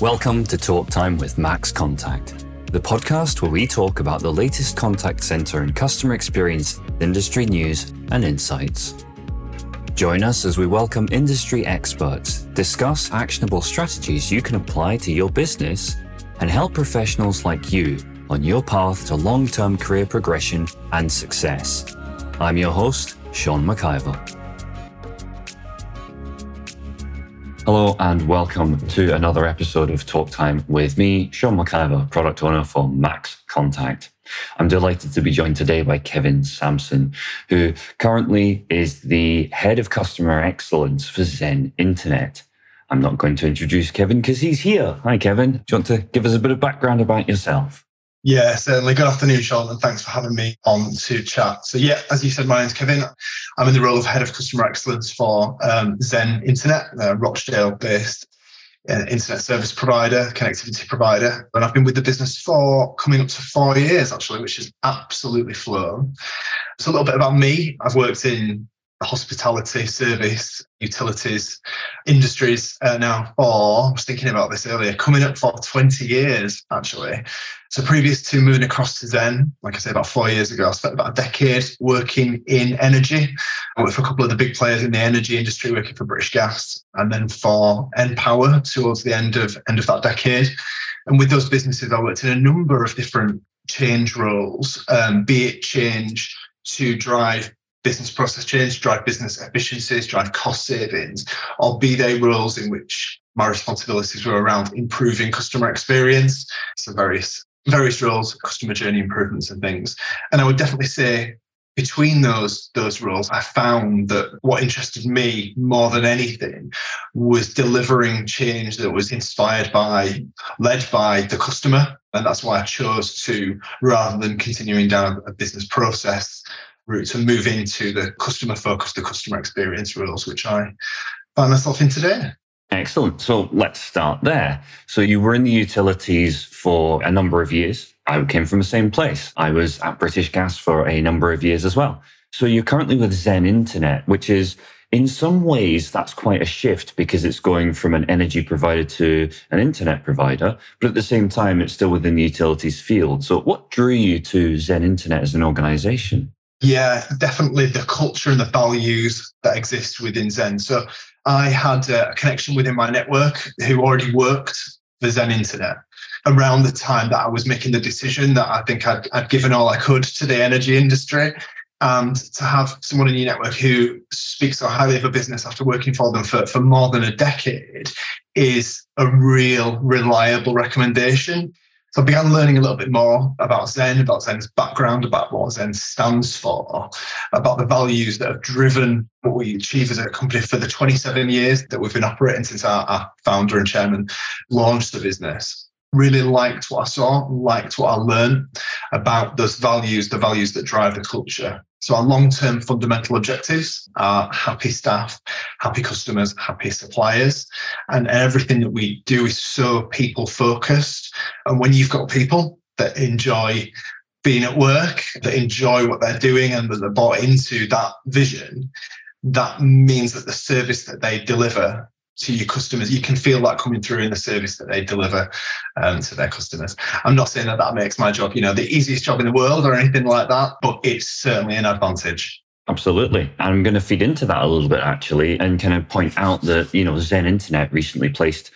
Welcome to Talk Time with Max Contact, the podcast where we talk about the latest contact centre and customer experience, industry news and insights. Join us as we welcome industry experts, discuss actionable strategies you can apply to your business, and help professionals like you on your path to long-term career progression and success. I'm your host, Sean McIver. Hello and welcome to another episode of Talk Time with me, Sean McIver, Product Owner for Max Contact. I'm delighted to be joined today by Kevin Sampson, who currently is the Head of Customer Excellence for Zen Internet. I'm not going to introduce Kevin because he's here. Hi, Kevin. Do you want to give us a bit of background about yourself? Yeah, certainly. Good afternoon, Sean, and thanks for having me on to chat. So yeah, as you said, my name's Kevin. I'm in the role of Head of Customer Excellence for Zen Internet, a Rochdale-based internet service provider, connectivity provider. And I've been with the business for coming up to 4 years, actually, which has absolutely flown. So a little bit about me. I've worked in hospitality, service, utilities, industries now for, I was thinking about this earlier, coming up for 20 years, actually. So previous to moving across to Zen, like I say, about 4 years ago, I spent about a decade working in energy. I worked for a couple of the big players in the energy industry, working for British Gas, and then for Npower towards the end of that decade. And with those businesses, I worked in a number of different change roles, be it change to drive business process change, drive business efficiencies, drive cost savings, or be they roles in which my responsibilities were around improving customer experience. So various roles, customer journey improvements and things. And I would definitely say between those roles, I found that what interested me more than anything was delivering change that was inspired by, led by the customer. And that's why I chose to, rather than continuing down a business process route, to move into the customer focus, the customer experience roles, which I find myself in today. Excellent. So let's start there. So you were in the utilities for a number of years. I came from the same place. I was at British Gas for a number of years as well. So you're currently with Zen Internet, which is, in some ways, that's quite a shift because it's going from an energy provider to an internet provider, but at the same time, it's still within the utilities field. So what drew you to Zen Internet as an organization? Yeah, definitely the culture and the values that exist within Zen. So I had a connection within my network who already worked for Zen Internet around the time that I was making the decision that I think I'd given all I could to the energy industry. And to have someone in your network who speaks so highly of a business after working for them for more than a decade is a real reliable recommendation. So I began learning a little bit more about Zen, about Zen's background, about what Zen stands for, about the values that have driven what we achieve as a company for the 27 years that we've been operating since our founder and chairman launched the business. Really liked what I saw, liked what I learned about those values, the values that drive the culture. So our long-term fundamental objectives are happy staff, happy customers, happy suppliers. And everything that we do is so people-focused. And when you've got people that enjoy being at work, that enjoy what they're doing and that they're bought into that vision, that means that the service that they deliver to your customers, you can feel that coming through in the service that they deliver to their customers. I'm not saying that makes my job, the easiest job in the world or anything like that, but it's certainly an advantage. Absolutely. I'm going to feed into that a little bit, actually, and kind of point out that, Zen Internet recently placed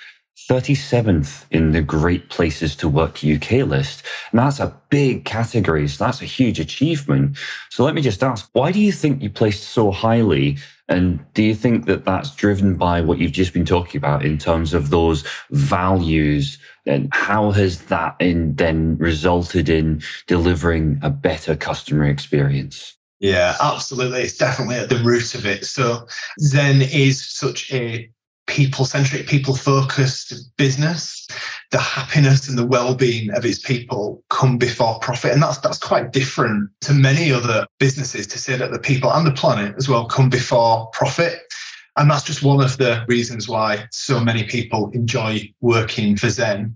37th in the Great Places to Work UK list. And that's a big category. So that's a huge achievement. So let me just ask, why do you think you placed so highly? And do you think that that's driven by what you've just been talking about in terms of those values? And how has that then resulted in delivering a better customer experience? Yeah, absolutely. It's definitely at the root of it. So Zen is such a people-centric, people-focused business. The happiness and the well-being of its people come before profit. And that's quite different to many other businesses, to say that the people and the planet as well come before profit. And that's just one of the reasons why so many people enjoy working for Zen.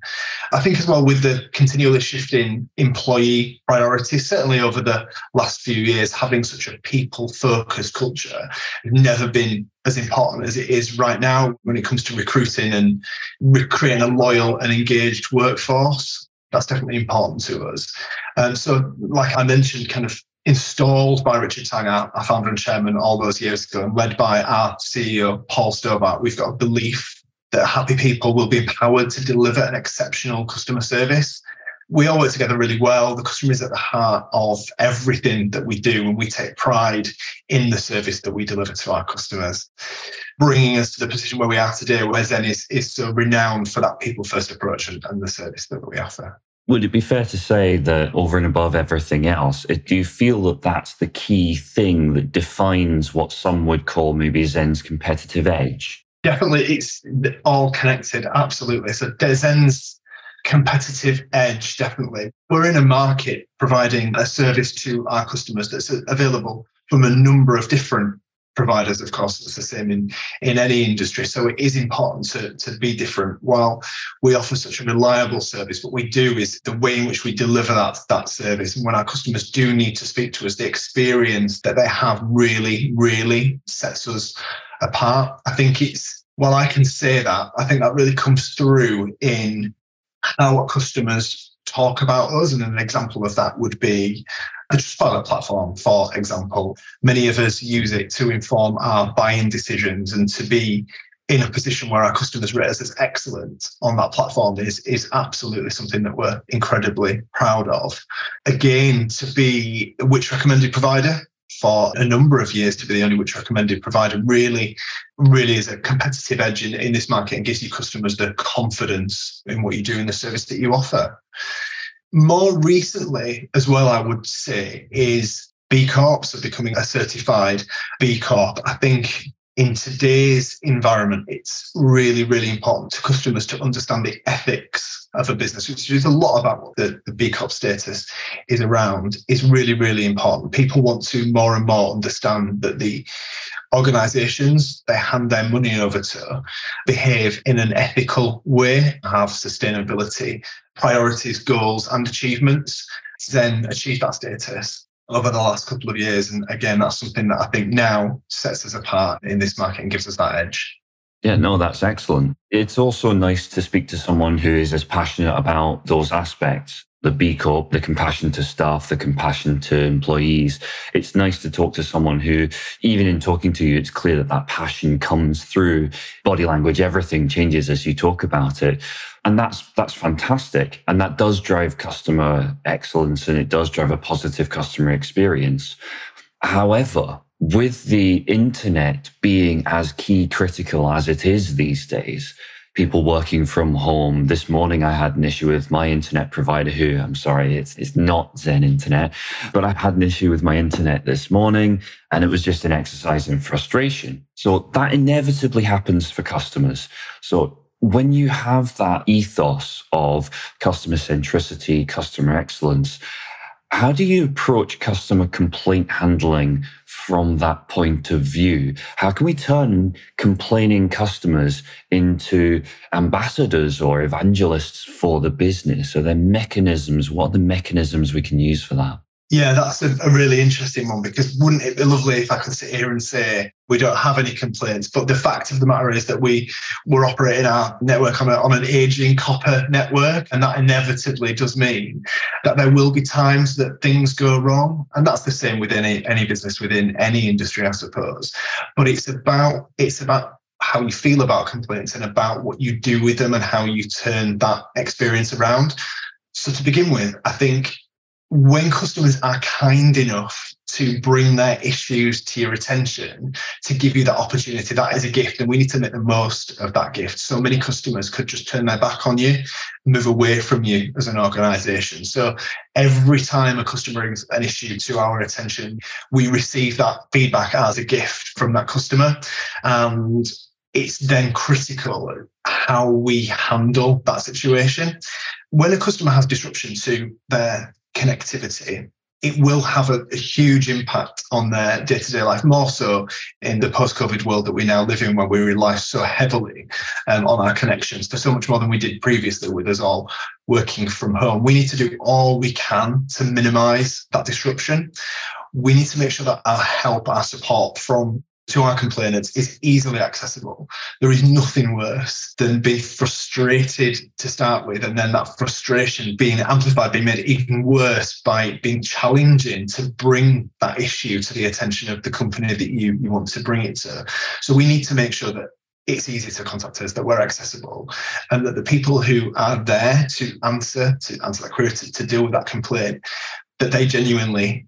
I think as well with the continually shifting employee priorities, certainly over the last few years, having such a people-focused culture has never been as important as it is right now when it comes to recruiting and creating a loyal and engaged workforce. That's definitely important to us. And so, like I mentioned, kind of installed by Richard Tang, our founder and chairman, all those years ago, and led by our CEO, Paul Stobart, we've got a belief that happy people will be empowered to deliver an exceptional customer service. We all work together really well. The customer is at the heart of everything that we do, and we take pride in the service that we deliver to our customers, bringing us to the position where we are today, where Zen is so renowned for that people-first approach and the service that we offer. Would it be fair to say that over and above everything else, do you feel that that's the key thing that defines what some would call maybe Zen's competitive edge? Definitely, it's all connected, absolutely. So Zen's competitive edge, definitely. We're in a market providing a service to our customers that's available from a number of different providers, of course. It's the same in any industry. So it is important to be different. While we offer such a reliable service, what we do is the way in which we deliver that service. And when our customers do need to speak to us, the experience that they have really, really sets us apart. I think while I can say that, I think that really comes through in how customers talk about us. And an example of that would be the Trustpilot platform, for example. Many of us use it to inform our buying decisions, and to be in a position where our customers rate us as excellent on that platform is absolutely something that we're incredibly proud of. Again, to be a Which Recommended Provider for a number of years, to be the only Which Recommended Provider really, really is a competitive edge in this market, and gives you customers the confidence in what you do and the service that you offer. More recently as well, I would say, is B Corp, so becoming a certified B Corp. I think in today's environment, it's really, really important to customers to understand the ethics of a business, which is a lot about what the B Corp status is around, is really, really important. People want to more and more understand that the organisations they hand their money over to behave in an ethical way, have sustainability priorities, goals and achievements. Zen achieved that status over the last couple of years. And again, that's something that I think now sets us apart in this market and gives us that edge. Yeah, no, that's excellent. It's also nice to speak to someone who is as passionate about those aspects. The B Corp, the compassion to staff, the compassion to employees. It's nice to talk to someone who, even in talking to you, it's clear that passion comes through. Body language, everything changes as you talk about it. And that's fantastic. And that does drive customer excellence, and it does drive a positive customer experience. However, with the internet being as key critical as it is these days, people working from home. This morning, I had an issue with my internet provider who, I'm sorry, it's not Zen Internet, but I had an issue with my internet this morning, and it was just an exercise in frustration. So that inevitably happens for customers. So when you have that ethos of customer centricity, customer excellence, how do you approach customer complaint handling from that point of view? How can we turn complaining customers into ambassadors or evangelists for the business? Are there mechanisms? What are the mechanisms we can use for that? Yeah, that's a really interesting one, because wouldn't it be lovely if I could sit here and say we don't have any complaints? But the fact of the matter is that we're operating our network on an aging copper network, and that inevitably does mean that there will be times that things go wrong. And that's the same with any business, within any industry, I suppose. But it's about how you feel about complaints and about what you do with them and how you turn that experience around. So to begin with, I think when customers are kind enough to bring their issues to your attention, to give you that opportunity, that is a gift, and we need to make the most of that gift. So many customers could just turn their back on you, move away from you as an organisation. So every time a customer brings an issue to our attention, we receive that feedback as a gift from that customer. And it's then critical how we handle that situation. When a customer has disruption to their connectivity, it will have a huge impact on their day-to-day life, more so in the post-COVID world that we now live in, where we rely so heavily on our connections, for so much more than we did previously with us all working from home. We need to do all we can to minimise that disruption. We need to make sure that our help, our support from to our complainants is easily accessible. There is nothing worse than being frustrated to start with, and then that frustration being amplified, being made even worse by being challenging to bring that issue to the attention of the company that you want to bring it to. So we need to make sure that it's easy to contact us, that we're accessible, and that the people who are there to answer that query, to deal with that complaint, that they genuinely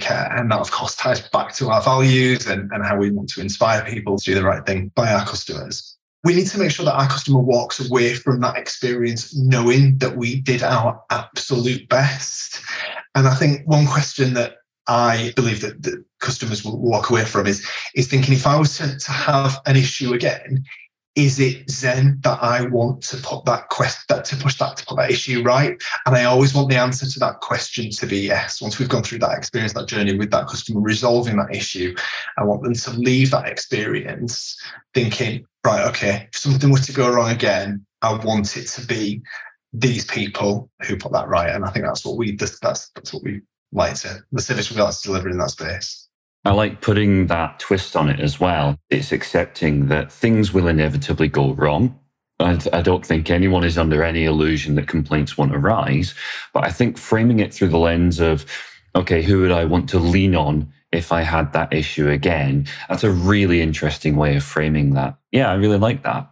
care. And that, of course, ties back to our values and how we want to inspire people to do the right thing by our customers. We need to make sure that our customer walks away from that experience knowing that we did our absolute best. And I think one question that I believe that customers will walk away from is thinking, if I was to have an issue again, is it Zen that I want to put that issue right? And I always want the answer to that question to be yes. Once we've gone through that experience, that journey with that customer, resolving that issue, I want them to leave that experience thinking, right, okay, if something were to go wrong again, I want it to be these people who put that right. And I think the service we like to deliver in that space. I like putting that twist on it as well. It's accepting that things will inevitably go wrong. I don't think anyone is under any illusion that complaints won't arise. But I think framing it through the lens of, okay, who would I want to lean on if I had that issue again? That's a really interesting way of framing that. Yeah, I really like that.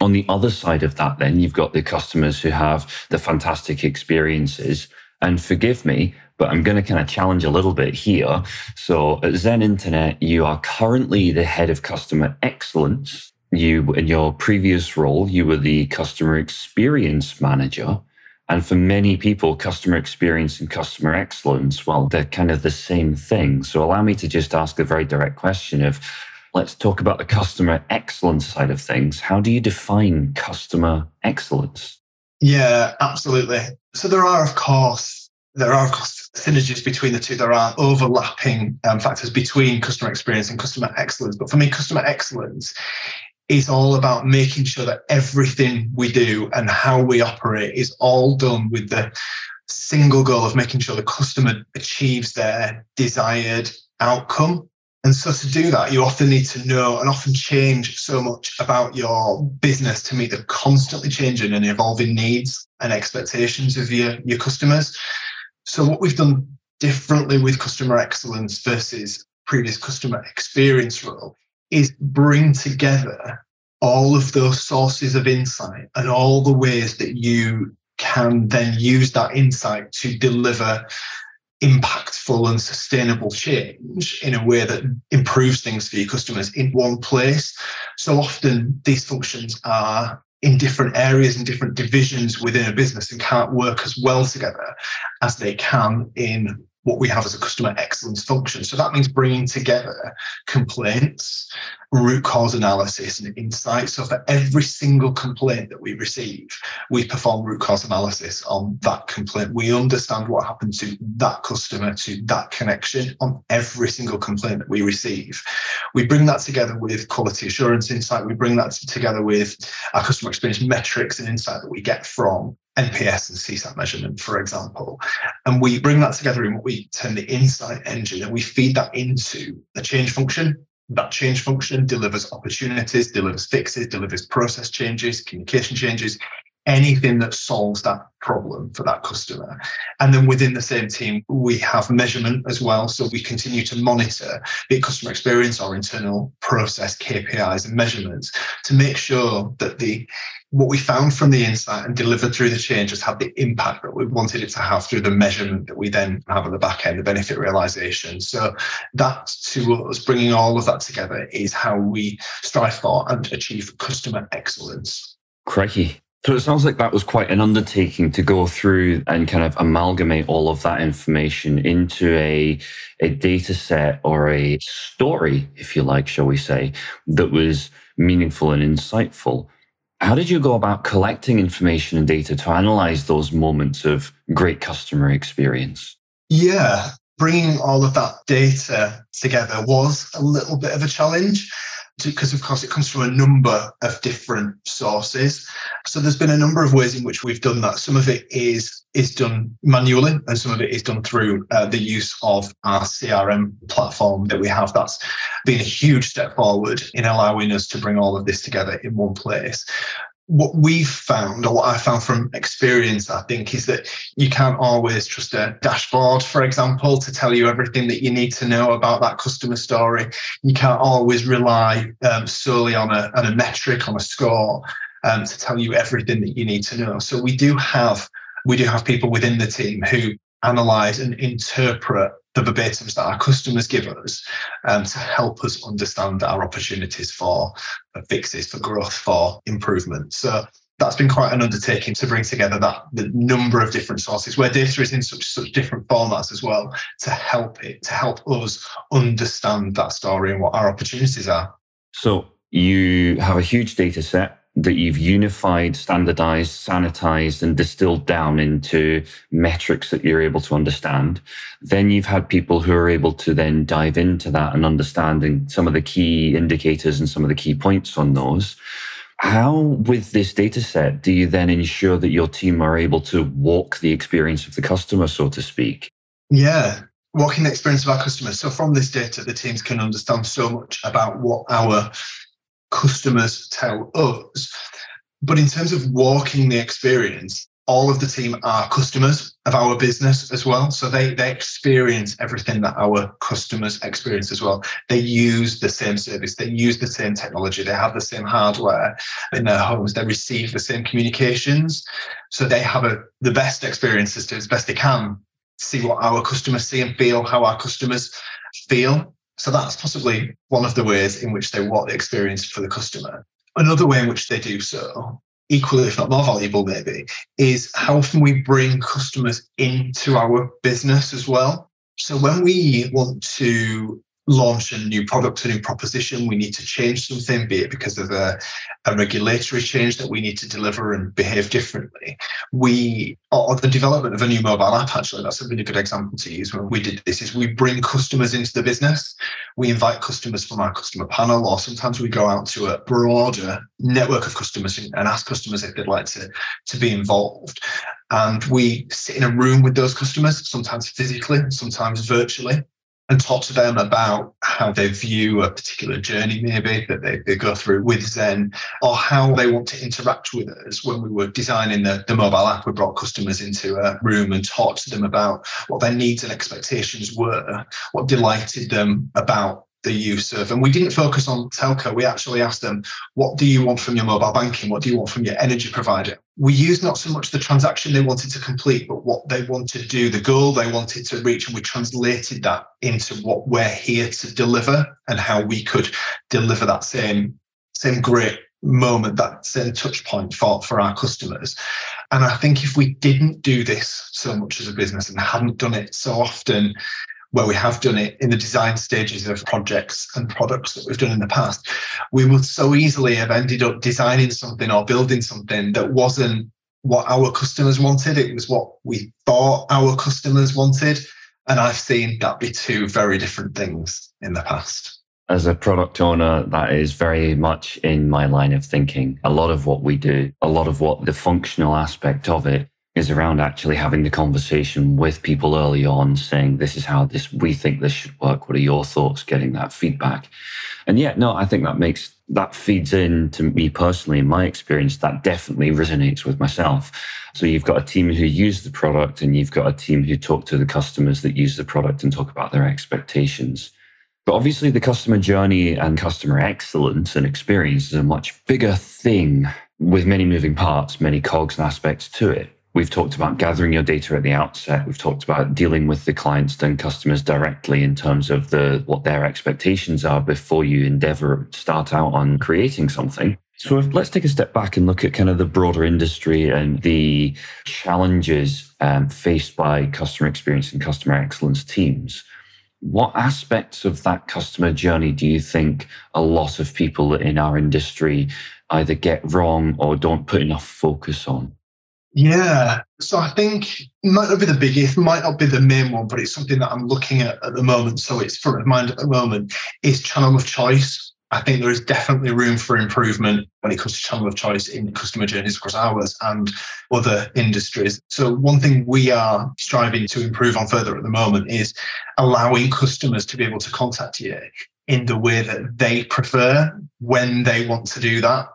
On the other side of that, then, you've got the customers who have the fantastic experiences. And forgive me, but I'm going to kind of challenge a little bit here. So at Zen Internet, you are currently the head of customer excellence. You, in your previous role, you were the customer experience manager. And for many people, customer experience and customer excellence, well, they're kind of the same thing. So allow me to just ask a very direct question of, let's talk about the customer excellence side of things. How do you define customer excellence? Yeah, absolutely. So there are, of course, synergies between the two. There are overlapping factors between customer experience and customer excellence. But for me, customer excellence is all about making sure that everything we do and how we operate is all done with the single goal of making sure the customer achieves their desired outcome. And so to do that, you often need to know and often change so much about your business to meet the constantly changing and evolving needs and expectations of your customers. So what we've done differently with customer excellence versus previous customer experience role is bring together all of those sources of insight and all the ways that you can then use that insight to deliver impactful and sustainable change in a way that improves things for your customers in one place. So often these functions are in different areas and different divisions within a business and can't work as well together as they can in what we have as a customer excellence function. So that means bringing together complaints, root cause analysis and insights. So for every single complaint that we receive, we perform root cause analysis on that complaint. We understand what happened to that customer, to that connection on every single complaint that we receive. We bring that together with quality assurance insight. We bring that together with our customer experience metrics and insight that we get from NPS and CSAT measurement, for example. And we bring that together in what we term the insight engine, and we feed that into a change function. That change function delivers opportunities, delivers fixes, delivers process changes, communication changes, anything that solves that problem for that customer. And then within the same team, we have measurement as well. So we continue to monitor the customer experience, our internal process, KPIs and measurements to make sure that what we found from the insight and delivered through the change has had the impact that we wanted it to have through the measurement that we then have at the back end, the benefit realization. So that, to us, bringing all of that together is how we strive for and achieve customer excellence. Crikey. So it sounds like that was quite an undertaking to go through and kind of amalgamate all of that information into a data set or a story, if you like, shall we say, that was meaningful and insightful. How did you go about collecting information and data to analyze those moments of great customer experience? Yeah, bringing all of that data together was a little bit of a challenge. because of course it comes from a number of different sources. So there's been a number of ways in which we've done that. Some of it is done manually and some of it is done through the use of our CRM platform that we have. That's been a huge step forward in allowing us to bring all of this together in one place. What we've found, or what I found from experience, I think, is that you can't always trust a dashboard, for example, to tell you everything that you need to know about that customer story. You can't always rely solely on a metric, on a score, to tell you everything that you need to know. So we do have people within the team who analyse and interpret the verbatims that our customers give us to help us understand our opportunities for fixes, for growth, for improvement. So that's been quite an undertaking to bring together the number of different sources where data is in such different formats as well to help us understand that story and what our opportunities are. So you have a huge data set that you've unified, standardized, sanitized, and distilled down into metrics that you're able to understand. Then you've had people who are able to then dive into that and understanding some of the key indicators and some of the key points on those. How, with this data set, do you then ensure that your team are able to walk the experience of the customer, so to speak? Yeah. Walking the experience of our customers. So from this data, the teams can understand so much about what our customers tell us. But in terms of walking the experience, all of the team are customers of our business as well. So they experience everything that our customers experience as well. They use the same service. They use the same technology. They have the same hardware in their homes. They receive the same communications. So they have the best experiences to as best they can, see what our customers see and feel, how our customers feel. So that's possibly one of the ways in which they walk the experience for the customer. Another way in which they do so, equally if not more valuable maybe, is how often we bring customers into our business as well. So when we want to launch a new product, a new proposition, we need to change something, be it because of a regulatory change that we need to deliver and behave differently. Or the development of a new mobile app, actually, that's a really good example to use when we did this, is we bring customers into the business. We invite customers from our customer panel, or sometimes we go out to a broader network of customers and ask customers if they'd like to be involved. And we sit in a room with those customers, sometimes physically, sometimes virtually, and talk to them about how they view a particular journey maybe that they go through with Zen, or how they want to interact with us. When we were designing the mobile app, we brought customers into a room and talked to them about what their needs and expectations were, what delighted them about the use of. And we didn't focus on telco. We actually asked them, what do you want from your mobile banking? What do you want from your energy provider? We used not so much the transaction they wanted to complete, but what they want to do, the goal they wanted to reach. And we translated that into what we're here to deliver and how we could deliver that same great moment, that same touch point for our customers. And I think if we didn't do this so much as a business and hadn't done it so often, where we have done it in the design stages of projects and products that we've done in the past, we would so easily have ended up designing something or building something that wasn't what our customers wanted. It was what we thought our customers wanted. And I've seen that be two very different things in the past. As a product owner, that is very much in my line of thinking. A lot of what we do, a lot of what the functional aspect of it is around actually having the conversation with people early on, saying, this is how we think this should work. What are your thoughts? Getting that feedback. And yeah, no, I think that feeds in to me personally, in my experience, that definitely resonates with myself. So you've got a team who use the product and you've got a team who talk to the customers that use the product and talk about their expectations. But obviously the customer journey and customer excellence and experience is a much bigger thing with many moving parts, many cogs and aspects to it. We've talked about gathering your data at the outset. We've talked about dealing with the clients and customers directly in terms of what their expectations are before you endeavor to start out on creating something. So let's take a step back and look at kind of the broader industry and the challenges faced by customer experience and customer excellence teams. What aspects of that customer journey do you think a lot of people in our industry either get wrong or don't put enough focus on? Yeah, so I think it might not be the biggest, might not be the main one, but it's something that I'm looking at the moment. So it's front of mind at the moment, is channel of choice I think there is definitely room for improvement when it comes to channel of choice in customer journeys across ours and other industries. So one thing we are striving to improve on further at the moment is allowing customers to be able to contact you in the way that they prefer when they want to do that.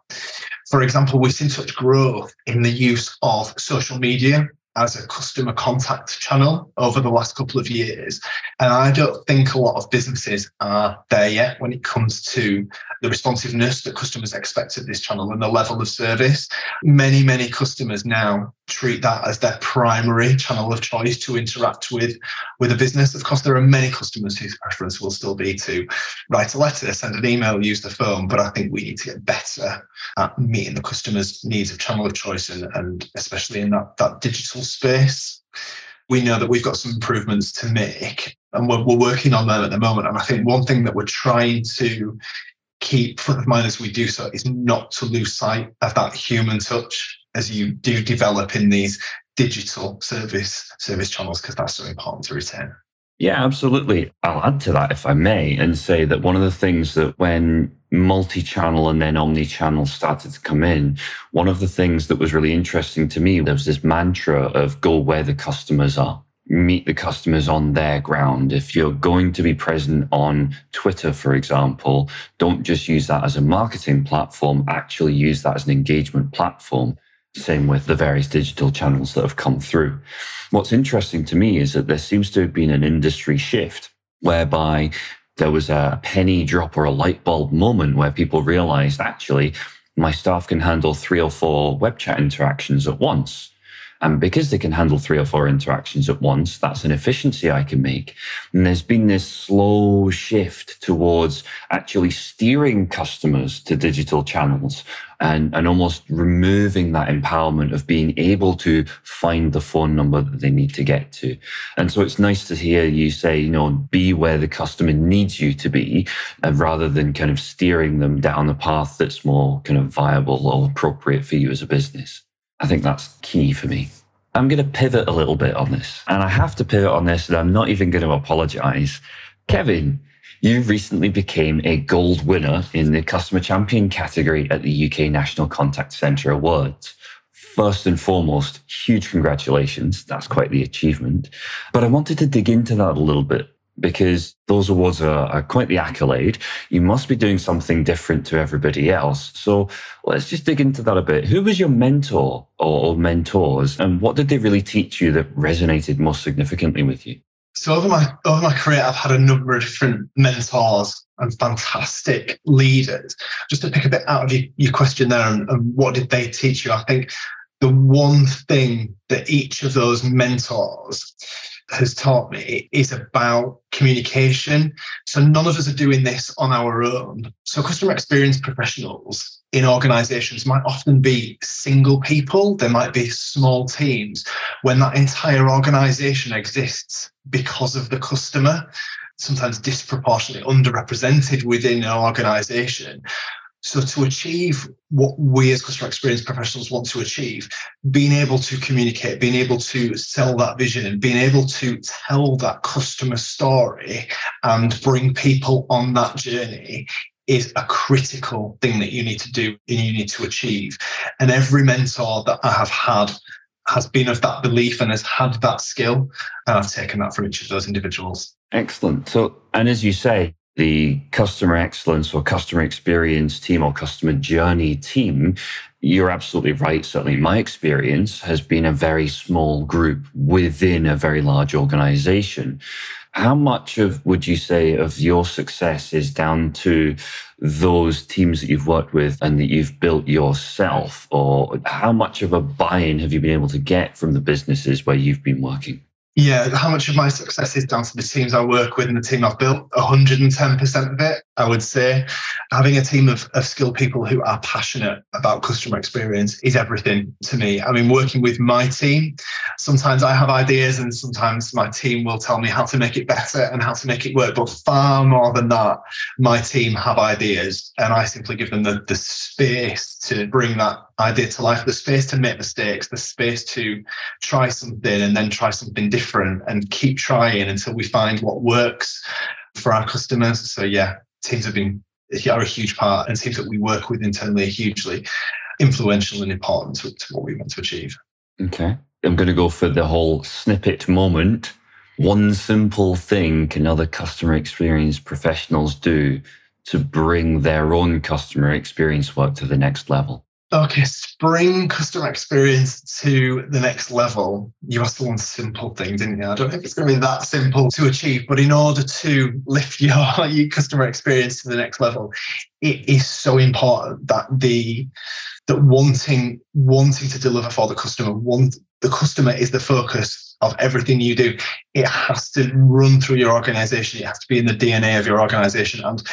For example, we've seen such growth in the use of social media as a customer contact channel over the last couple of years. And I don't think a lot of businesses are there yet when it comes to the responsiveness that customers expect of this channel and the level of service. Many, many customers now treat that as their primary channel of choice to interact with a business. Of course, there are many customers whose preference will still be to write a letter, send an email, use the phone, but I think we need to get better at meeting the customer's needs of channel of choice and especially in that digital space. We know that we've got some improvements to make and we're working on them at the moment. And I think one thing that we're trying to keep front of mind as we do so is not to lose sight of that human touch as you do develop in these digital service channels, because that's so important to retain. Yeah, absolutely. I'll add to that, if I may, and say that one of the things that when multi-channel and then omni-channel started to come in, one of the things that was really interesting to me, there was this mantra of go where the customers are. Meet the customers on their ground. If you're going to be present on Twitter, for example, don't just use that as a marketing platform, actually use that as an engagement platform. Same with the various digital channels that have come through. What's interesting to me is that there seems to have been an industry shift whereby there was a penny drop or a light bulb moment where people realized, actually, my staff can handle 3 or 4 web chat interactions at once. And because they can handle 3 or 4 interactions at once, that's an efficiency I can make. And there's been this slow shift towards actually steering customers to digital channels and almost removing that empowerment of being able to find the phone number that they need to get to. And so it's nice to hear you say, you know, be where the customer needs you to be, rather than kind of steering them down the path that's more kind of viable or appropriate for you as a business. I think that's key for me. I'm going to pivot a little bit on this. And I have to pivot on this, and I'm not even going to apologize. Kevin, you recently became a gold winner in the Customer Champion category at the UK National Contact Centre Awards. First and foremost, huge congratulations. That's quite the achievement. But I wanted to dig into that a little bit, because those awards are quite the accolade. You must be doing something different to everybody else. So let's just dig into that a bit. Who was your mentor or mentors, and what did they really teach you that resonated most significantly with you? So over my career, I've had a number of different mentors and fantastic leaders. Just to pick a bit out of your question there, and what did they teach you? I think the one thing that each of those mentors has taught me is about communication. So none of us are doing this on our own. So customer experience professionals in organizations might often be single people. There might be small teams when that entire organization exists because of the customer, sometimes disproportionately underrepresented within an organization. So to achieve what we as customer experience professionals want to achieve, being able to communicate, being able to sell that vision and being able to tell that customer story and bring people on that journey is a critical thing that you need to do and you need to achieve. And every mentor that I have had has been of that belief and has had that skill. And I've taken that from each of those individuals. Excellent. So, and as you say, the customer excellence or customer experience team or customer journey team, you're absolutely right. Certainly my experience has been a very small group within a very large organization. How much of, would you say, of your success is down to those teams that you've worked with and that you've built yourself? Or how much of a buy-in have you been able to get from the businesses where you've been working? Yeah, how much of my success is down to the teams I work with and the team I've built? 110% of it, I would say. Having a team of skilled people who are passionate about customer experience is everything to me. I mean, working with my team, sometimes I have ideas and sometimes my team will tell me how to make it better and how to make it work. But far more than that, my team have ideas and I simply give them the space to bring that idea to life, the space to make mistakes, the space to try something and then try something different and keep trying until we find what works for our customers. So yeah, teams have been are a huge part, and teams that we work with internally are hugely influential and important to what we want to achieve. Okay. I'm going to go for the whole snippet moment. One simple thing can other customer experience professionals do to bring their own customer experience work to the next level? Okay, bring customer experience to the next level. You asked for one simple thing, didn't you? I don't think it's going to be that simple to achieve, but in order to lift your customer experience to the next level, it is so important that wanting to deliver for the customer. The customer is the focus of everything you do. It has to run through your organisation. It has to be in the DNA of your organisation, and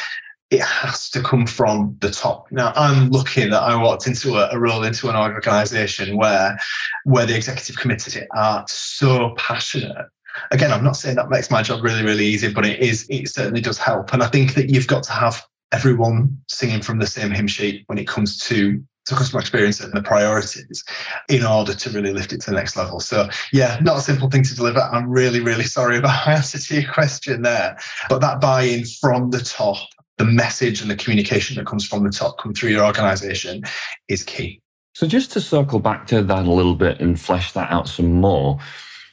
it has to come from the top. Now, I'm lucky that I walked into a role into an organisation where the executive committee are so passionate. Again, I'm not saying that makes my job really, really easy, but it certainly does help. And I think that you've got to have everyone singing from the same hymn sheet when it comes to customer experience and the priorities in order to really lift it to the next level. So yeah, not a simple thing to deliver. I'm really, really sorry about my answer to your question there. But that buy-in from the top, the message and the communication that comes from the top, come through your organisation, is key. So just to circle back to that a little bit and flesh that out some more,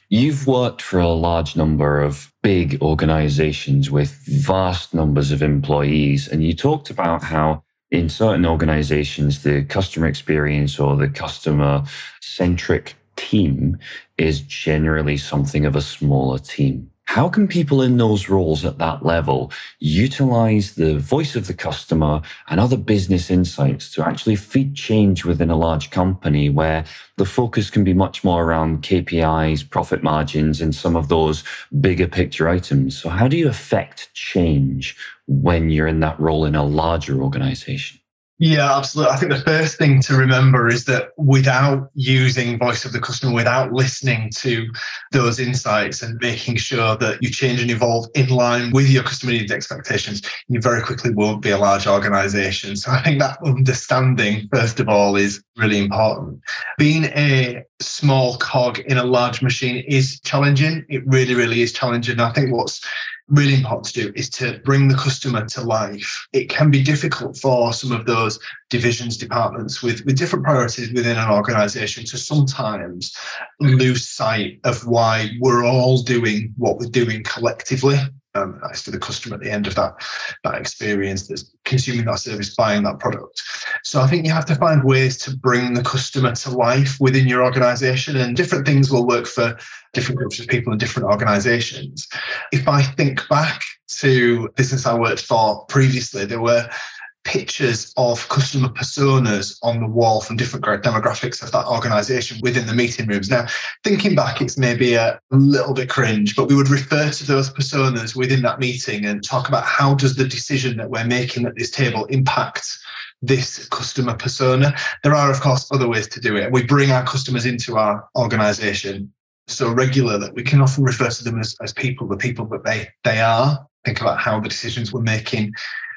you've worked for a large number of big organisations with vast numbers of employees, and you talked about how in certain organisations, the customer experience or the customer-centric team is generally something of a smaller team. How can people in those roles at that level utilize the voice of the customer and other business insights to actually feed change within a large company where the focus can be much more around KPIs, profit margins, and some of those bigger picture items? So how do you affect change when you're in that role in a larger organization? Yeah, absolutely. I think the first thing to remember is that without using voice of the customer, without listening to those insights and making sure that you change and evolve in line with your customer needs expectations, you very quickly won't be a large organization. So I think that understanding, first of all, is really important. Being a small cog in a large machine is challenging. It really, really is challenging. I think what's really important to do is to bring the customer to life. It can be difficult for some of those divisions, departments with different priorities within an organisation to sometimes lose sight of why we're all doing what we're doing collectively. That's for the customer at the end of that experience that's consuming that service, buying that product. So I think you have to find ways to bring the customer to life within your organisation, and different things will work for different groups of people in different organisations. If I think back to business I worked for previously, there were pictures of customer personas on the wall from different demographics of that organisation within the meeting rooms. Now, thinking back, it's maybe a little bit cringe, but we would refer to those personas within that meeting and talk about how does the decision that we're making at this table impact this customer persona. There are, of course, other ways to do it. We bring our customers into our organisation so regular that we can often refer to them as people, the people that they are. Think about how the decisions we're making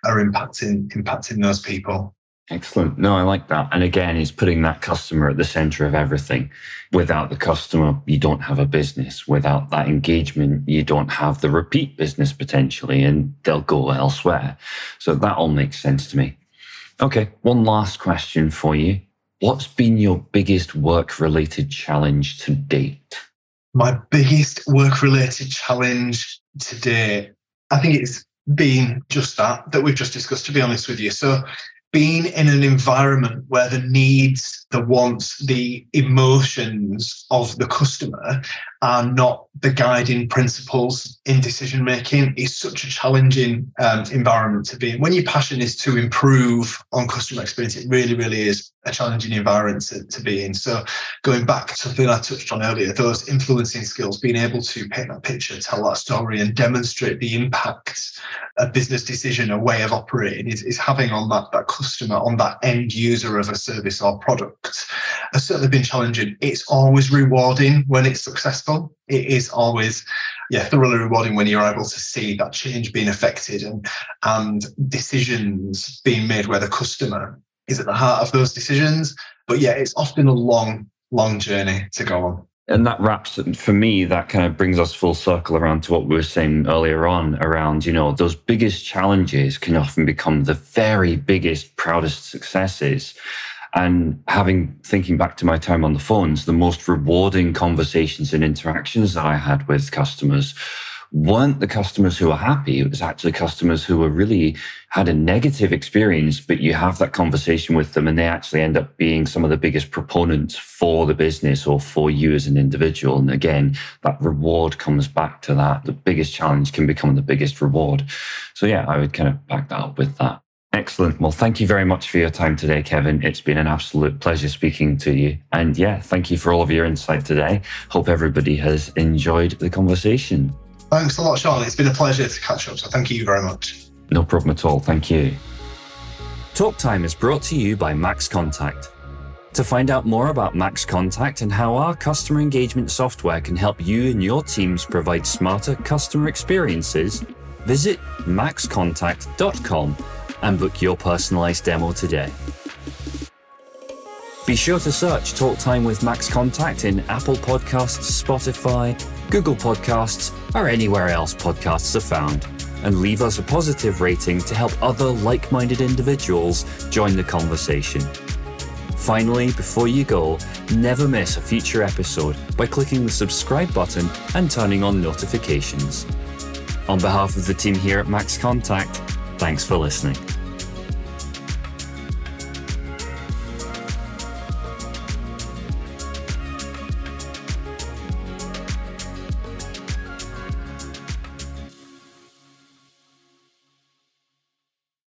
are impacting those people. Excellent. No, I like that. And again, it's putting that customer at the center of everything. Without the customer, you don't have a business. Without that engagement, you don't have the repeat business potentially, and they'll go elsewhere. So that all makes sense to me. Okay, one last question for you. What's been your biggest work-related challenge to date? My biggest work-related challenge to date, I think it's been just that we've just discussed, to be honest with you. So being in an environment where the needs, the wants, the emotions of the customer are not the guiding principles in decision-making is such a challenging environment to be in. When your passion is to improve on customer experience, it really, really is a challenging environment to be in. So going back to something I touched on earlier, those influencing skills, being able to paint that picture, tell that story and demonstrate the impact a business decision, a way of operating is having on that customer, on that end user of a service or product, has certainly been challenging. It's always rewarding when it's successful. It is always thoroughly rewarding when you're able to see that change being affected and decisions being made where the customer is at the heart of those decisions. But yeah, it's often a long, long journey to go on. And that wraps, for me, that kind of brings us full circle around to what we were saying earlier on around, you know, those biggest challenges can often become the very biggest, proudest successes. And thinking back to my time on the phones, the most rewarding conversations and interactions that I had with customers weren't the customers who were happy. It was actually customers who were really had a negative experience, but you have that conversation with them and they actually end up being some of the biggest proponents for the business or for you as an individual. And again, that reward comes back to that. The biggest challenge can become the biggest reward. So yeah, I would kind of back that up with that. Excellent. Well, thank you very much for your time today, Kevin. It's been an absolute pleasure speaking to you. And yeah, thank you for all of your insight today. Hope everybody has enjoyed the conversation. Thanks a lot, Sean. It's been a pleasure to catch up, so thank you very much. No problem at all. Thank you. Talk Time is brought to you by Max Contact. To find out more about Max Contact and how our customer engagement software can help you and your teams provide smarter customer experiences, visit maxcontact.com and book your personalized demo today. Be sure to search Talk Time with Max Contact in Apple Podcasts, Spotify, Google Podcasts, or anywhere else podcasts are found, and leave us a positive rating to help other like-minded individuals join the conversation. Finally, before you go, never miss a future episode by clicking the subscribe button and turning on notifications. On behalf of the team here at Max Contact, thanks for listening.